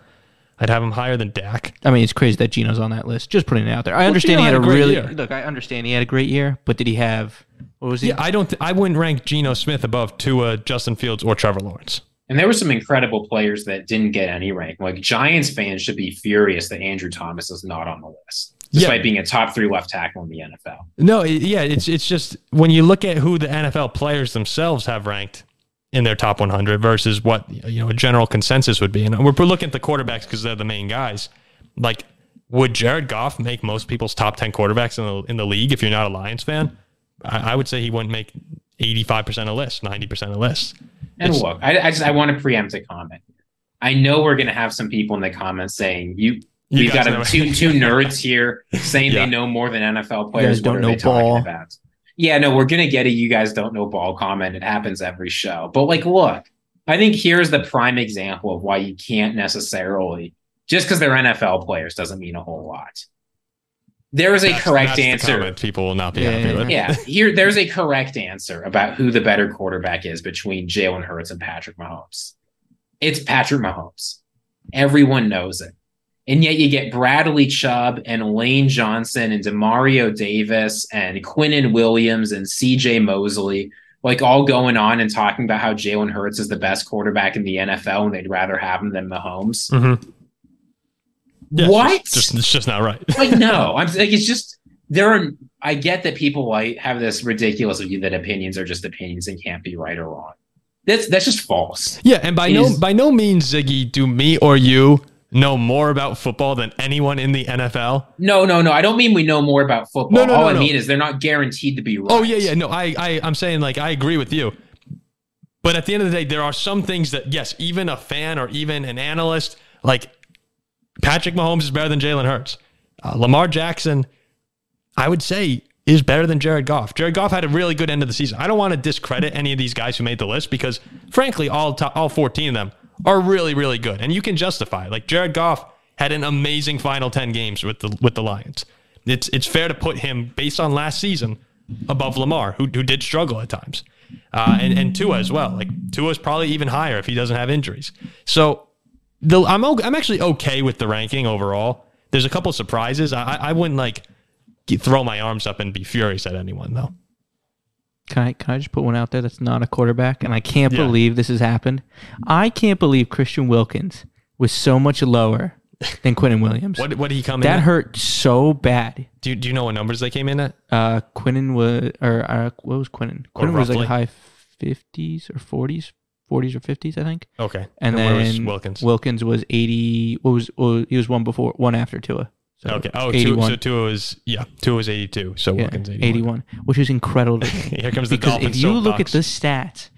I'd have him higher than Dak. I mean, it's crazy that Geno's on that list. Just putting it out there. I understand he had a great year, but did he have... What was he? Yeah, I wouldn't rank Geno Smith above Tua, Justin Fields, or Trevor Lawrence. And there were some incredible players that didn't get any rank. Like, Giants fans should be furious that Andrew Thomas is not on the list, despite being a top 3 left tackle in the NFL. No, yeah, it's just when you look at who the NFL players themselves have ranked in their top 100 versus what a general consensus would be. And we're looking at the quarterbacks because they're the main guys. Like, Would Jared Goff make most people's top 10 quarterbacks in the league if you're not a Lions fan? I would say he wouldn't make 85% of lists, 90% of lists. And look, I want to preempt a comment. I know we're going to have some people in the comments saying we've got two nerds here saying they know more than NFL players. What are they talking about? Yeah, no, we're going to get a "you guys don't know ball" comment. It happens every show. But like, look, I think here's the prime example of why you can't necessarily, just because they're NFL players doesn't mean a whole lot. There is a correct answer. People will not be happy with. Yeah, there's a correct answer about who the better quarterback is between Jalen Hurts and Patrick Mahomes. It's Patrick Mahomes. Everyone knows it. And yet you get Bradley Chubb and Lane Johnson and DeMario Davis and Quinnen Williams and CJ Mosley, like, all going on and talking about how Jalen Hurts is the best quarterback in the NFL and they'd rather have him than Mahomes. Mm-hmm. Yeah, what? It's just not right. Like, no, I'm like, it's just, there are, I get that people like have this ridiculous view that opinions are just opinions and can't be right or wrong. That's just false. Yeah, and by no means, Ziggy, do me or you know more about football than anyone in the NFL? No. I don't mean we know more about football. No, I mean is they're not guaranteed to be right. Oh, yeah. No, I'm saying, like, I agree with you. But at the end of the day, there are some things that, yes, even a fan or even an analyst, like Patrick Mahomes is better than Jalen Hurts. Lamar Jackson, I would say, is better than Jared Goff. Jared Goff had a really good end of the season. I don't want to discredit any of these guys who made the list because, frankly, all 14 of them are really, really good. And you can justify it. Like, Jared Goff had an amazing final 10 games with the Lions. It's fair to put him, based on last season, above Lamar, who did struggle at times. And Tua as well. Like, Tua's probably even higher if he doesn't have injuries. So I'm actually okay with the ranking overall. There's a couple of surprises. I wouldn't, like, throw my arms up and be furious at anyone, though. Can I just put one out there that's not a quarterback? And I can't believe this has happened. I can't believe Christian Wilkins was so much lower than Quinnen Williams. What did he come in at? That hurt so bad. Do you know what numbers they came in at? What was Quinnen? Quinnen was like high 50s or 40s. 40s or 50s, I think. Okay. And then where was Wilkins? Wilkins was 80. He was one after Tua. So okay. Oh, 81. So Tua was 82. So Wilkins 81, which is incredible. Here comes the Dolphins. Because if you look at the stats,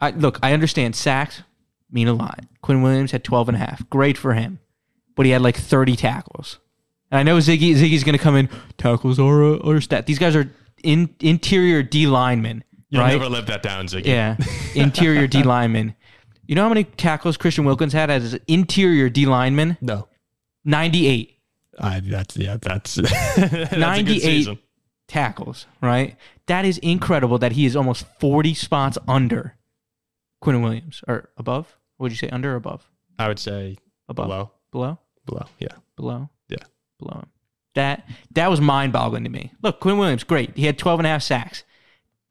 I understand sacks mean a lot. Quinnen Williams had 12.5. Great for him, but he had like 30 tackles. And I know Ziggy's going to come in. Tackles are a stat. These guys are interior D linemen. You'll never live that down, Ziggy. Yeah. Interior D lineman. You know how many tackles Christian Wilkins had as an interior D lineman? No. 98. That's that's 98 tackles, right? That is incredible that he is almost 40 spots under Quinnen Williams. Or above? Would you say under or above? I would say above. Below, yeah. Below him. That was mind-boggling to me. Look, Quinnen Williams, great. He had 12.5 sacks.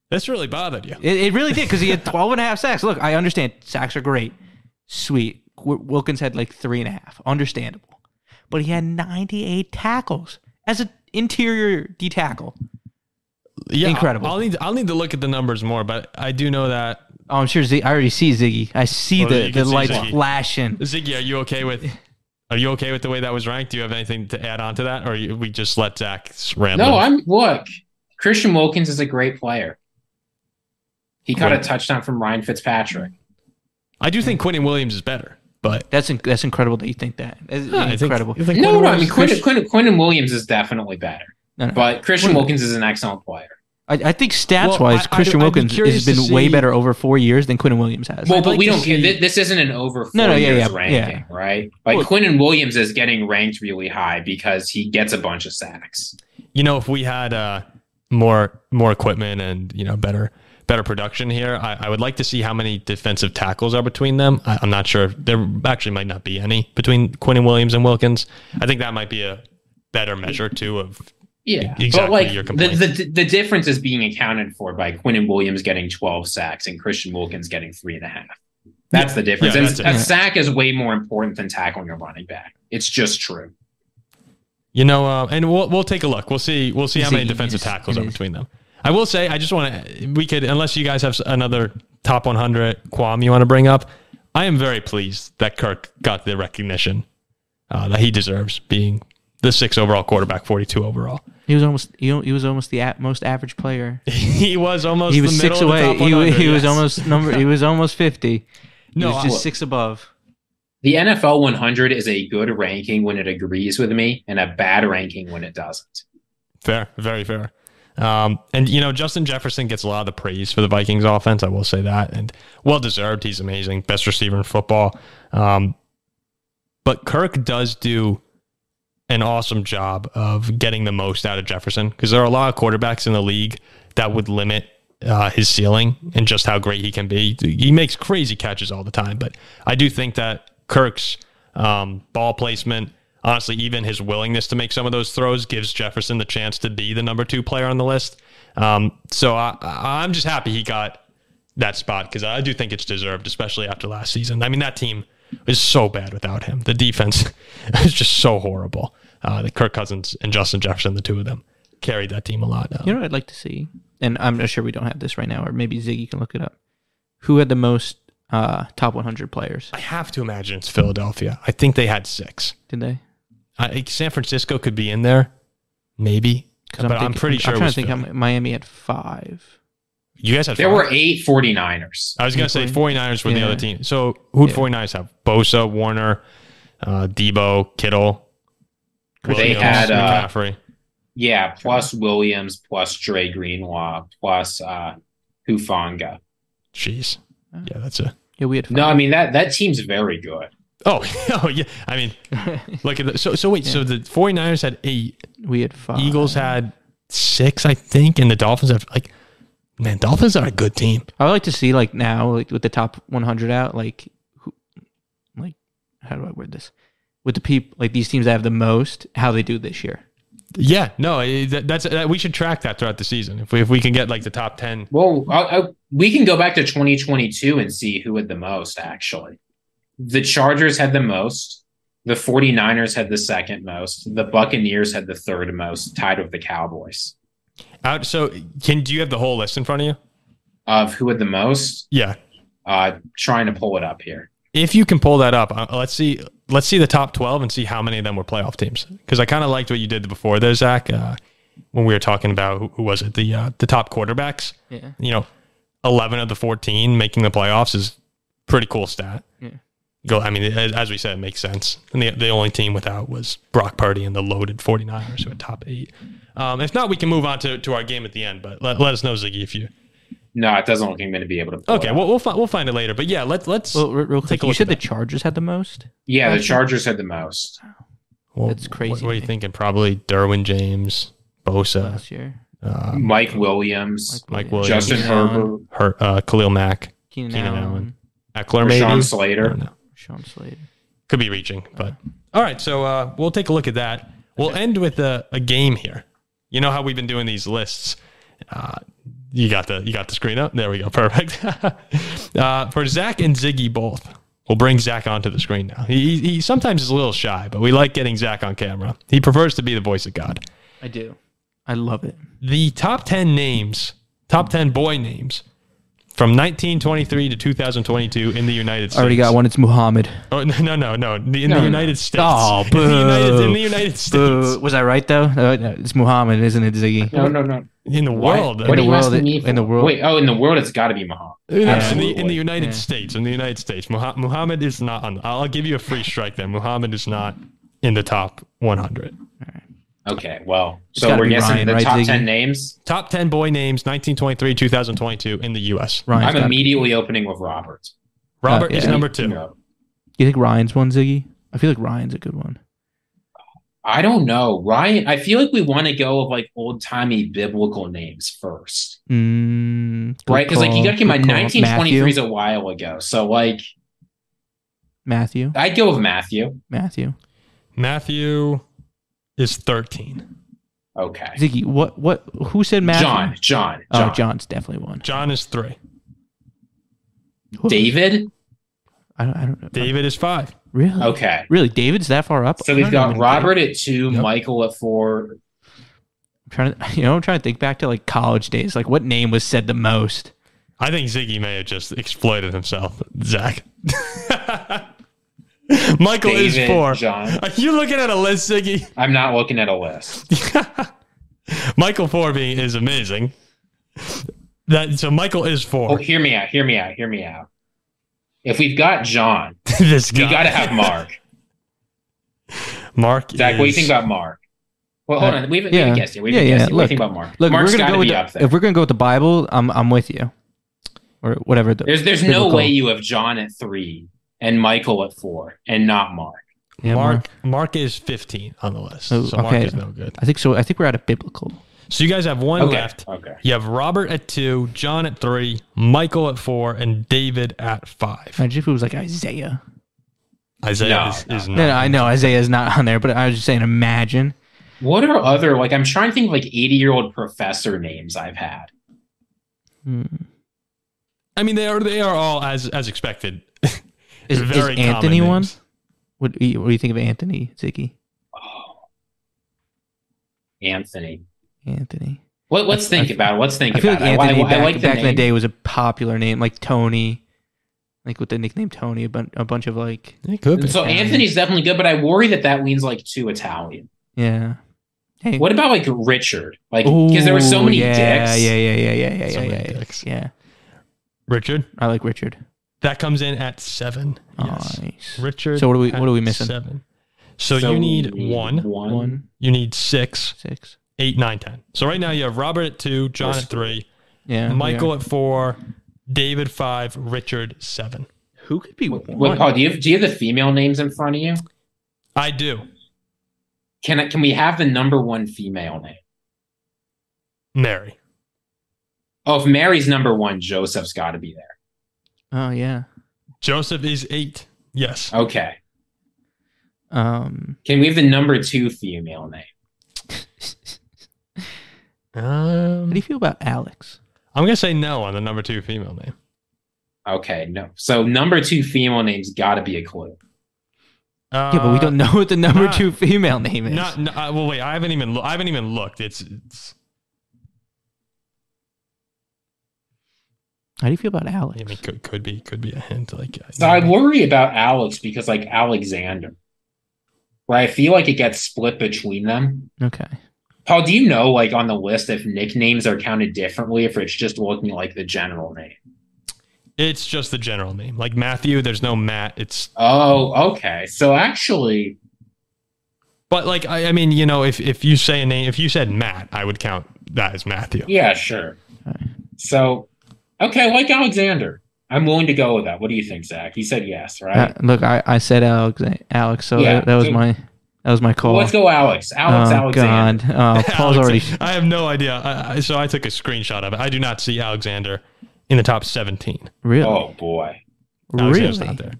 This really bothered you. It really did because he had 12.5 sacks. Look, I understand. Sacks are great. Sweet. Wilkins had like 3.5. Understandable. But he had 98 tackles as an interior D tackle. Yeah, incredible. I'll need to look at the numbers more, but I do know that. Oh, I'm sure I already see Ziggy. I see the lights flashing. Ziggy, are you okay with the way that was ranked? Do you have anything to add on to that? Or we just let Zach ramble? No, look, Christian Wilkins is a great player. He caught a touchdown from Ryan Fitzpatrick. I do think Quinnen Williams is better, but that's incredible that you think that. Incredible. Quinnen Williams is definitely better, but Christian Wilkins is an excellent player. I think stats-wise, Christian Wilkins has been way better over 4 years than Quinnen Williams has. Well, but we don't care. This isn't an over 4 years ranking, right? Like, Quinnen Williams is getting ranked really high because he gets a bunch of sacks. You know, if we had more equipment and better production here, I would like to see how many defensive tackles are between them. I'm not sure. There actually might not be any between Quinnen Williams and Wilkins. I think that might be a better measure too of your complaint. The difference is being accounted for by Quinnen Williams getting 12 sacks and Christian Wilkins getting 3.5. That's the difference. Yeah, and a sack is way more important than tackling a running back. It's just true. You know, and we'll take a look. We'll see how many defensive tackles are between them. I will say, I just want to, unless you guys have another top 100 qualm you want to bring up, I am very pleased that Kirk got the recognition that he deserves, being the 6th overall quarterback, 42 overall. He was almost the most average player. He was the middle 6 away. Of the top 100, was almost number. He was almost 50. He was just 6 above. The NFL 100 is a good ranking when it agrees with me, and a bad ranking when it doesn't. Fair, very fair. And you know, Justin Jefferson gets a lot of the praise for the Vikings offense. I will say that, and well deserved. He's amazing, best receiver in football. But Kirk does do an awesome job of getting the most out of Jefferson, because there are a lot of quarterbacks in the league that would limit his ceiling and just how great he can be. He makes crazy catches all the time, but I do think that Kirk's ball placement, honestly, even his willingness to make some of those throws, gives Jefferson the chance to be the number 2 player on the list. So I'm just happy he got that spot, because I do think it's deserved, especially after last season. I mean, that team is so bad without him. The defense is just so horrible. That Kirk Cousins and Justin Jefferson, the two of them, carried that team a lot. You know what I'd like to see? And I'm not sure we don't have this right now, or maybe Ziggy can look it up. Who had the most top 100 players? I have to imagine it's Philadelphia. I think they had 6. Did they? San Francisco could be in there, maybe. I'm pretty sure Miami had 5. You guys had 5? There were 8 49ers. I was going to say 49ers were the other team. So who'd 49ers have? Bosa, Warner, Debo, Kittle, Williams, McCaffrey. Yeah, plus Williams, plus Dre Greenlaw, plus Hufanga. Jeez. Yeah, that's it. Yeah, we had 5. No, I mean, that team's very good. Oh, yeah. I mean, look at the... So wait, so the 49ers had 8. We had 5. Eagles had 6, I think, and the Dolphins have, like... Man, Dolphins are a good team. I would like to see, like, now, like, with the top 100 out, like, who, like, how do I word this? With the people, like, these teams that have the most, how they do this year. Yeah, no, we should track that throughout the season. If we can get, like, the top 10. Well, we can go back to 2022 and see who had the most, actually. The Chargers had the most. The 49ers had the 2nd most. The Buccaneers had the 3rd most, tied with the Cowboys. Do you have the whole list in front of you? Of who had the most? Yeah. Trying to pull it up here. If you can pull that up, let's see the top 12 and see how many of them were playoff teams. Because I kind of liked what you did before there, Zach, when we were talking about, who was it, the top quarterbacks. Yeah. You know, 11 of the 14 making the playoffs is pretty cool stat. Yeah. I mean, as we said, it makes sense. And the only team without was Brock Purdy and the loaded 49ers, who had top 8. If not, we can move on to our game at the end, but let us know, Ziggy, if you... No, it doesn't look like I'm going to be able to... Okay, well, we'll find it later, but yeah, let's take a look. You said the Chargers had the most? Yeah, the Chargers had the most. Well, that's crazy. What were you thinking? Probably Derwin James, Bosa, last year. Mike Williams, Justin Herbert, Khalil Mack, Keenan Allen, Eckler, maybe? Sean Slater. Could be reaching, but... All right, so we'll take a look at that. We'll end with a game here. You know how we've been doing these lists. You got the screen up. There we go. Perfect. For Zach and Ziggy both, we'll bring Zach onto the screen now. He sometimes is a little shy, but we like getting Zach on camera. He prefers to be the voice of God. I do. I love it. The top 10 names, top 10 boy names from 1923 to 2022 in the United States. I already got one. It's Muhammad. Oh, no. In the United States. Oh, boo. In the United States. Boo. Was I right, though? No, it's Muhammad, isn't it, Ziggy? No. In the world. What do you ask me for? In the world. Wait, in the world, it's got to be Muhammad. In the United States. In the United States. Muhammad is not on. I'll give you a free strike then. Muhammad is not in the top 100. All right. Okay, well, so we're guessing Ryan, the right, top Ziggy? 10 names? Top 10 boy names, 1923, 2022 in the U.S. Ryan's I'm immediately opening with Robert. Robert is number 2. No. You think Ryan's one, Ziggy? I feel like Ryan's a good one. I don't know. Ryan, I feel like we want to go with, like, old-timey biblical names first. Right? Because, like, you got to keep my 1923 is a while ago. So, like... Matthew? I'd go with Matthew. Matthew... is 13. Okay. Ziggy, what who said Matthew? John. Oh, John's definitely one. John is 3. David? I don't know. David is 5. Really? Okay. Really? David's that far up? So we've got Robert at 2, yep. Michael at 4. I'm trying to think back to, like, college days. Like, what name was said the most? I think Ziggy may have just exploited himself, Zach. Michael David is 4. John. Are you looking at a list, Ziggy? I'm not looking at a list. Michael Forby is amazing. So Michael is 4. Oh, hear me out. Hear me out. Hear me out. If we've got John, this guy, we got to have Mark. Mark. Zach, what do you think about Mark? Well, hold on. We haven't guessed yet. What do you think about Mark? Look, Mark's got to be up there. If we're going to go with the Bible, I'm with you. Or whatever. There's no way you have John at 3 and Michael at 4 and not Mark. Yeah, Mark is 15 on the list. Ooh, so Mark is no good. I think so. I think we're at a biblical. So you guys have one left. Okay. You have Robert at 2, John at 3, Michael at 4, and David at 5. Imagine if it was like Isaiah. Isaiah is not. No, I know Isaiah is not on there, but I was just saying, imagine. What are other, like, I'm trying to think of like 80-year-old professor names I've had. I mean, they are all as expected. Is Anthony one? What do you think of Anthony, Ziggy? Oh, Anthony. Let's think about it. I feel like Anthony back in the day was a popular name, like Tony, like with the nickname Tony. A bunch of like. It could be. So Anthony's definitely good, but I worry that leans like too Italian. Yeah. Hey. What about like Richard? Like, because there were so many dicks. Yeah. Richard, I like Richard. That comes in at 7. Yes. Nice. Richard. So what are we missing? 7. So you need 1. You need 6. 8, 9, 10. So right now you have Robert at 2, John at 3, Michael at 4, David 5, Richard 7. Who could be with 1? Paul, do you have the female names in front of you? I do. Can we have the number 1 female name? Mary. Oh, if Mary's number 1, Joseph's got to be there. Oh, yeah. Joseph is 8. Yes. Okay. Can we have the number 2 female name? How do you feel about Alex? I'm going to say no on the number 2 female name. Okay, no. So number 2 female name's got to be a clue. Yeah, but we don't know what the number 2 female name is. Well, wait. I haven't even looked. It's How do you feel about Alex? I mean, could be a hint. Like, so I worry about Alex because, like, Alexander, where I feel like it gets split between them. Okay. Paul, do you know, like, on the list, if nicknames are counted differently, if it's just looking like the general name? It's just the general name, like Matthew. There's no Matt. It's okay. So actually, but like I mean, you know, if you say a name, if you said Matt, I would count that as Matthew. Yeah, sure. Okay. So. Okay, like Alexander. I'm willing to go with that. What do you think, Zach? You said yes, right? Look, I said Alex, so yeah, that was my call. Well, let's go Alex. Alexander. God. Paul's already... I have no idea. So I took a screenshot of it. I do not see Alexander in the top 17. Really? Oh, boy. Alexander's really? Not there.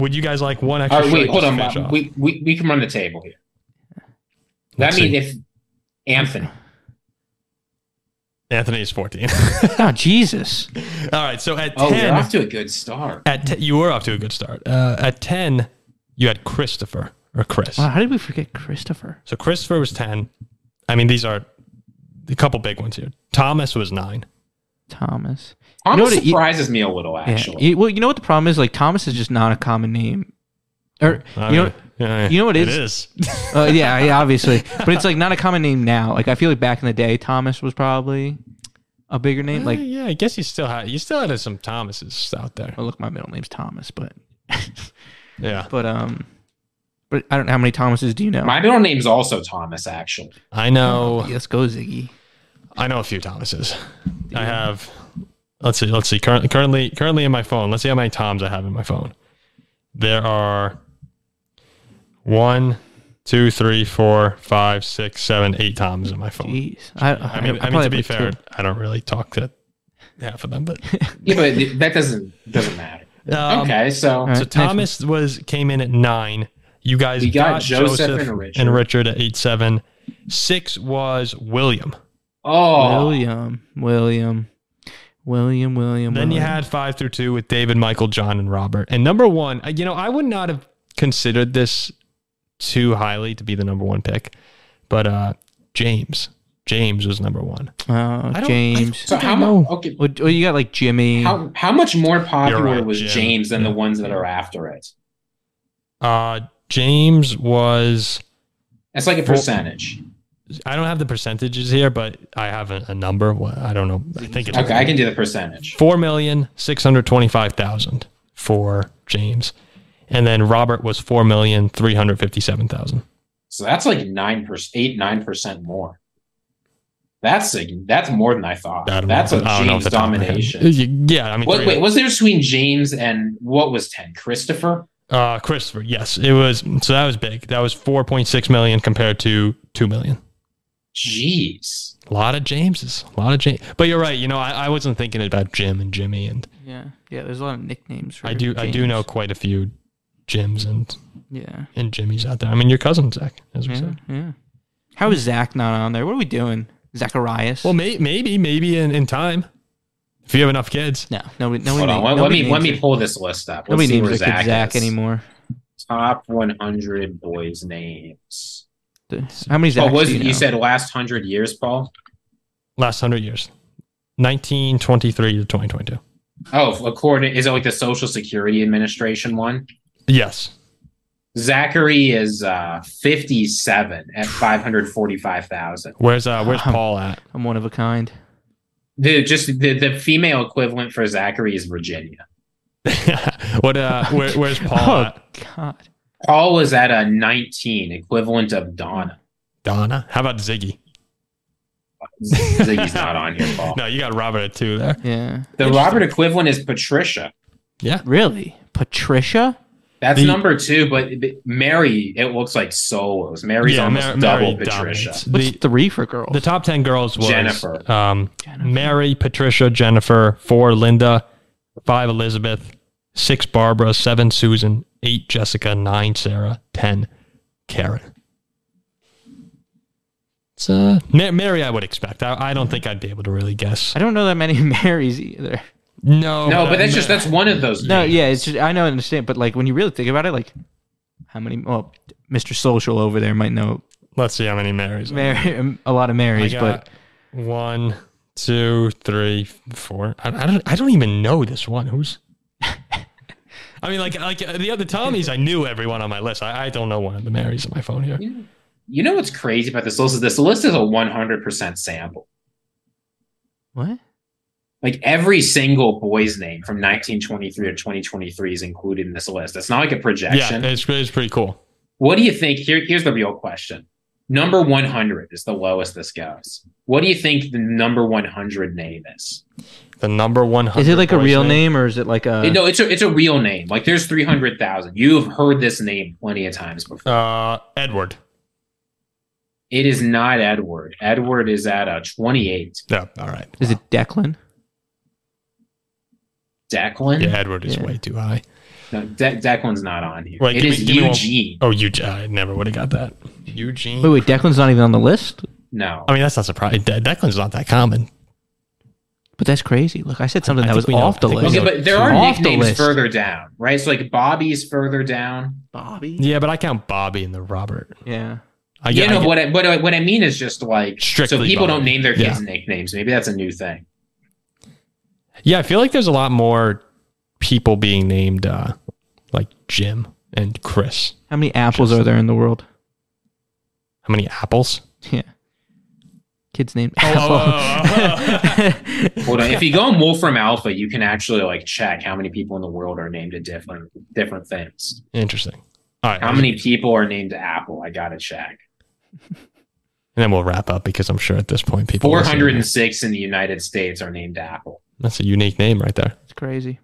Would you guys like one extra... All right, wait, hold on. We can run the table here. Let's see if... Anthony... Anthony is 14. Oh, Jesus. All right, so at 10... you're off to a good start. You were off to a good start. At 10, you had Christopher, or Chris. Wow, how did we forget Christopher? So Christopher was 10. I mean, these are a couple big ones here. Thomas was 9. Thomas surprises me a little, actually. Yeah, you know what the problem is? Like, Thomas is just not a common name. Or, you know what it is? It is. Yeah, obviously. But it's like not a common name now. Like I feel like back in the day, Thomas was probably a bigger name. Like yeah, I guess you still had some Thomases out there. Well, look, my middle name's Thomas, but yeah. But I don't know how many Thomases do you know? My middle name's also Thomas, actually. I know. Let's go, Ziggy. I know a few Thomases. Yeah. I have. Let's see. Currently in my phone. Let's see how many Toms I have in my phone. There are. 1, 2, 3, 4, 5, 6, 7, 8 Toms in my phone. Jeez. I mean, to be fair, I don't really talk to half of them, but yeah, but that doesn't matter. Okay, so right, so Thomas came in at 9. You guys got Joseph and Richard at 8, 7. 6 was William. Oh, William. Then you had 5 through 2 with David, Michael, John, and Robert. And number 1, you know, I would not have considered this too highly to be the number 1 pick, but James was number 1. James. So how much? Okay. Well, you got like Jimmy. How much more popular was James than the ones that are after it? James was... That's like a percentage. I don't have the percentages here, but I have a number. I don't know. I think it's... Okay, I can do the percentage. $4,625,000 for James. And then Robert was $4,357,000. So that's like 9% more. That's more than I thought. That's a James domination. Yeah, I mean, wait, what's the difference between James and what was 10? Christopher? Christopher, yes. It was, so that was big. That was 4.6 million compared to 2 million. Jeez. A lot of Jameses. A lot of James. But you're right. You know, I wasn't thinking about Jim and Jimmy and... Yeah, there's a lot of nicknames for James. I do know quite a few Jims and Jimmys out there. I mean, your cousin, Zach, as we said. Yeah. How is Zach not on there? What are we doing? Zacharias? Well, maybe in time. If you have enough kids. No. Let me pull this list up. Let's see where Zach is anymore. Top 100 boys' names. How many Zachs do you know? You said last 100 years, Paul? Last 100 years. 1923 to 2022. Oh, according... Is it like the Social Security Administration one? Yes. Zachary is 57 at 545,000. Where's Paul at? I'm one of a kind. The female equivalent for Zachary is Virginia. Where's Paul at? God. Paul was at a 19, equivalent of Donna. Donna? How about Ziggy? Ziggy's not on here, Paul. No, you got Robert at 2 there. Yeah. The Robert equivalent is Patricia. Yeah. Really? Patricia? That's number 2, but Mary, it looks like solos. Mary's almost double Mary Patricia. Dominates. What's 3 for girls? The top 10 girls was Jennifer. Mary, Patricia, Jennifer, 4 Linda, 5 Elizabeth, 6 Barbara, 7 Susan, 8 Jessica, 9 Sarah, 10 Karen. It's Mary, I would expect. I don't think I'd be able to really guess. I don't know that many Marys either. No, but that's one of those. No, names. Yeah, it's just, I understand, but like when you really think about it, like how many? Well, Mr. Social over there might know. Let's see how many Marys. A lot of Marys, but 1, 2, 3, 4. I don't even know this one. Who's? I mean, like the other Tommies, I knew everyone on my list. I don't know one of the Marys on my phone here. Yeah. You know what's crazy about this list is a 100% sample. What? Like every single boy's name from 1923 to 2023 is included in this list. It's not like a projection. Yeah, it's pretty cool. What do you think? Here's the real question. Number 100 is the lowest this goes. What do you think the number 100 name is? The number 100. Is it like a real name or is it like a... No, it's a real name. Like there's 300,000. You've heard this name plenty of times before. Edward. It is not Edward. Edward is at a 28. No, all right. Is it Declan? Declan? Yeah, Edward is way too high. No, Declan's not on here. Wait, give me Eugene. Eugene. I never would have got that. Eugene. Wait, Declan's not even on the list? No. I mean, that's not surprising. Declan's not that common. But that's crazy. Look, I said something that was off the list. Okay, but there are nicknames further down, right? So like Bobby's further down. Bobby? Yeah, but I count Bobby and the Robert. Yeah. What I mean is just like... Strictly so people Bobby. Don't name their kids nicknames. Maybe that's a new thing. Yeah, I feel like there's a lot more people being named like Jim and Chris. How many apples are there in the world? How many apples? Yeah. Kids named Apple. Hold on. If you go on Wolfram Alpha, you can actually like check how many people in the world are named different things. Interesting. All right. How many people are named Apple? I got to check. And then we'll wrap up because I'm sure at this point people... 406 in the United States are named Apple. That's a unique name right there. It's crazy.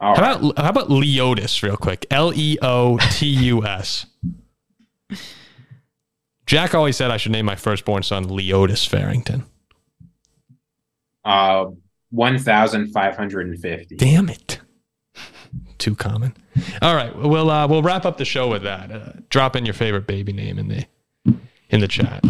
All right. How about Leotus real quick? Leotus. Jack always said I should name my firstborn son Leotus Farrington. 1,550. Damn it. Too common. All right, we'll wrap up the show with that. Drop in your favorite baby name in the chat.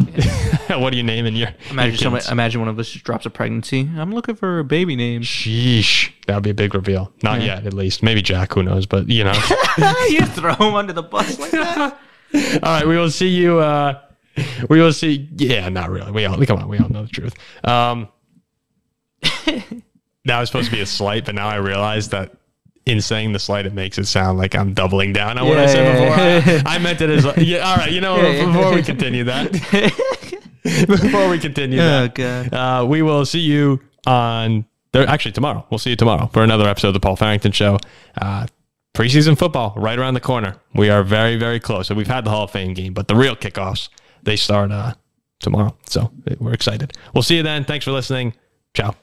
What are you naming your kids? Imagine one of us just drops a pregnancy. I'm looking for a baby name. Sheesh. That would be a big reveal. Not yet, at least. Maybe Jack, who knows, but you know. You throw him under the bus like that. All right, we will see you. We will see. Yeah, not really. We all know the truth. That was supposed to be a slight, but now I realize that in saying the slide, it makes it sound like I'm doubling down on what I said before. I meant it as like, yeah, all right, you know, before we continue that, we will see you on, actually tomorrow. We'll see you tomorrow for another episode of the Paul Farrington Show. Preseason football right around the corner. We are very, very close. So we've had the Hall of Fame game, but the real kickoffs, they start tomorrow. So we're excited. We'll see you then. Thanks for listening. Ciao.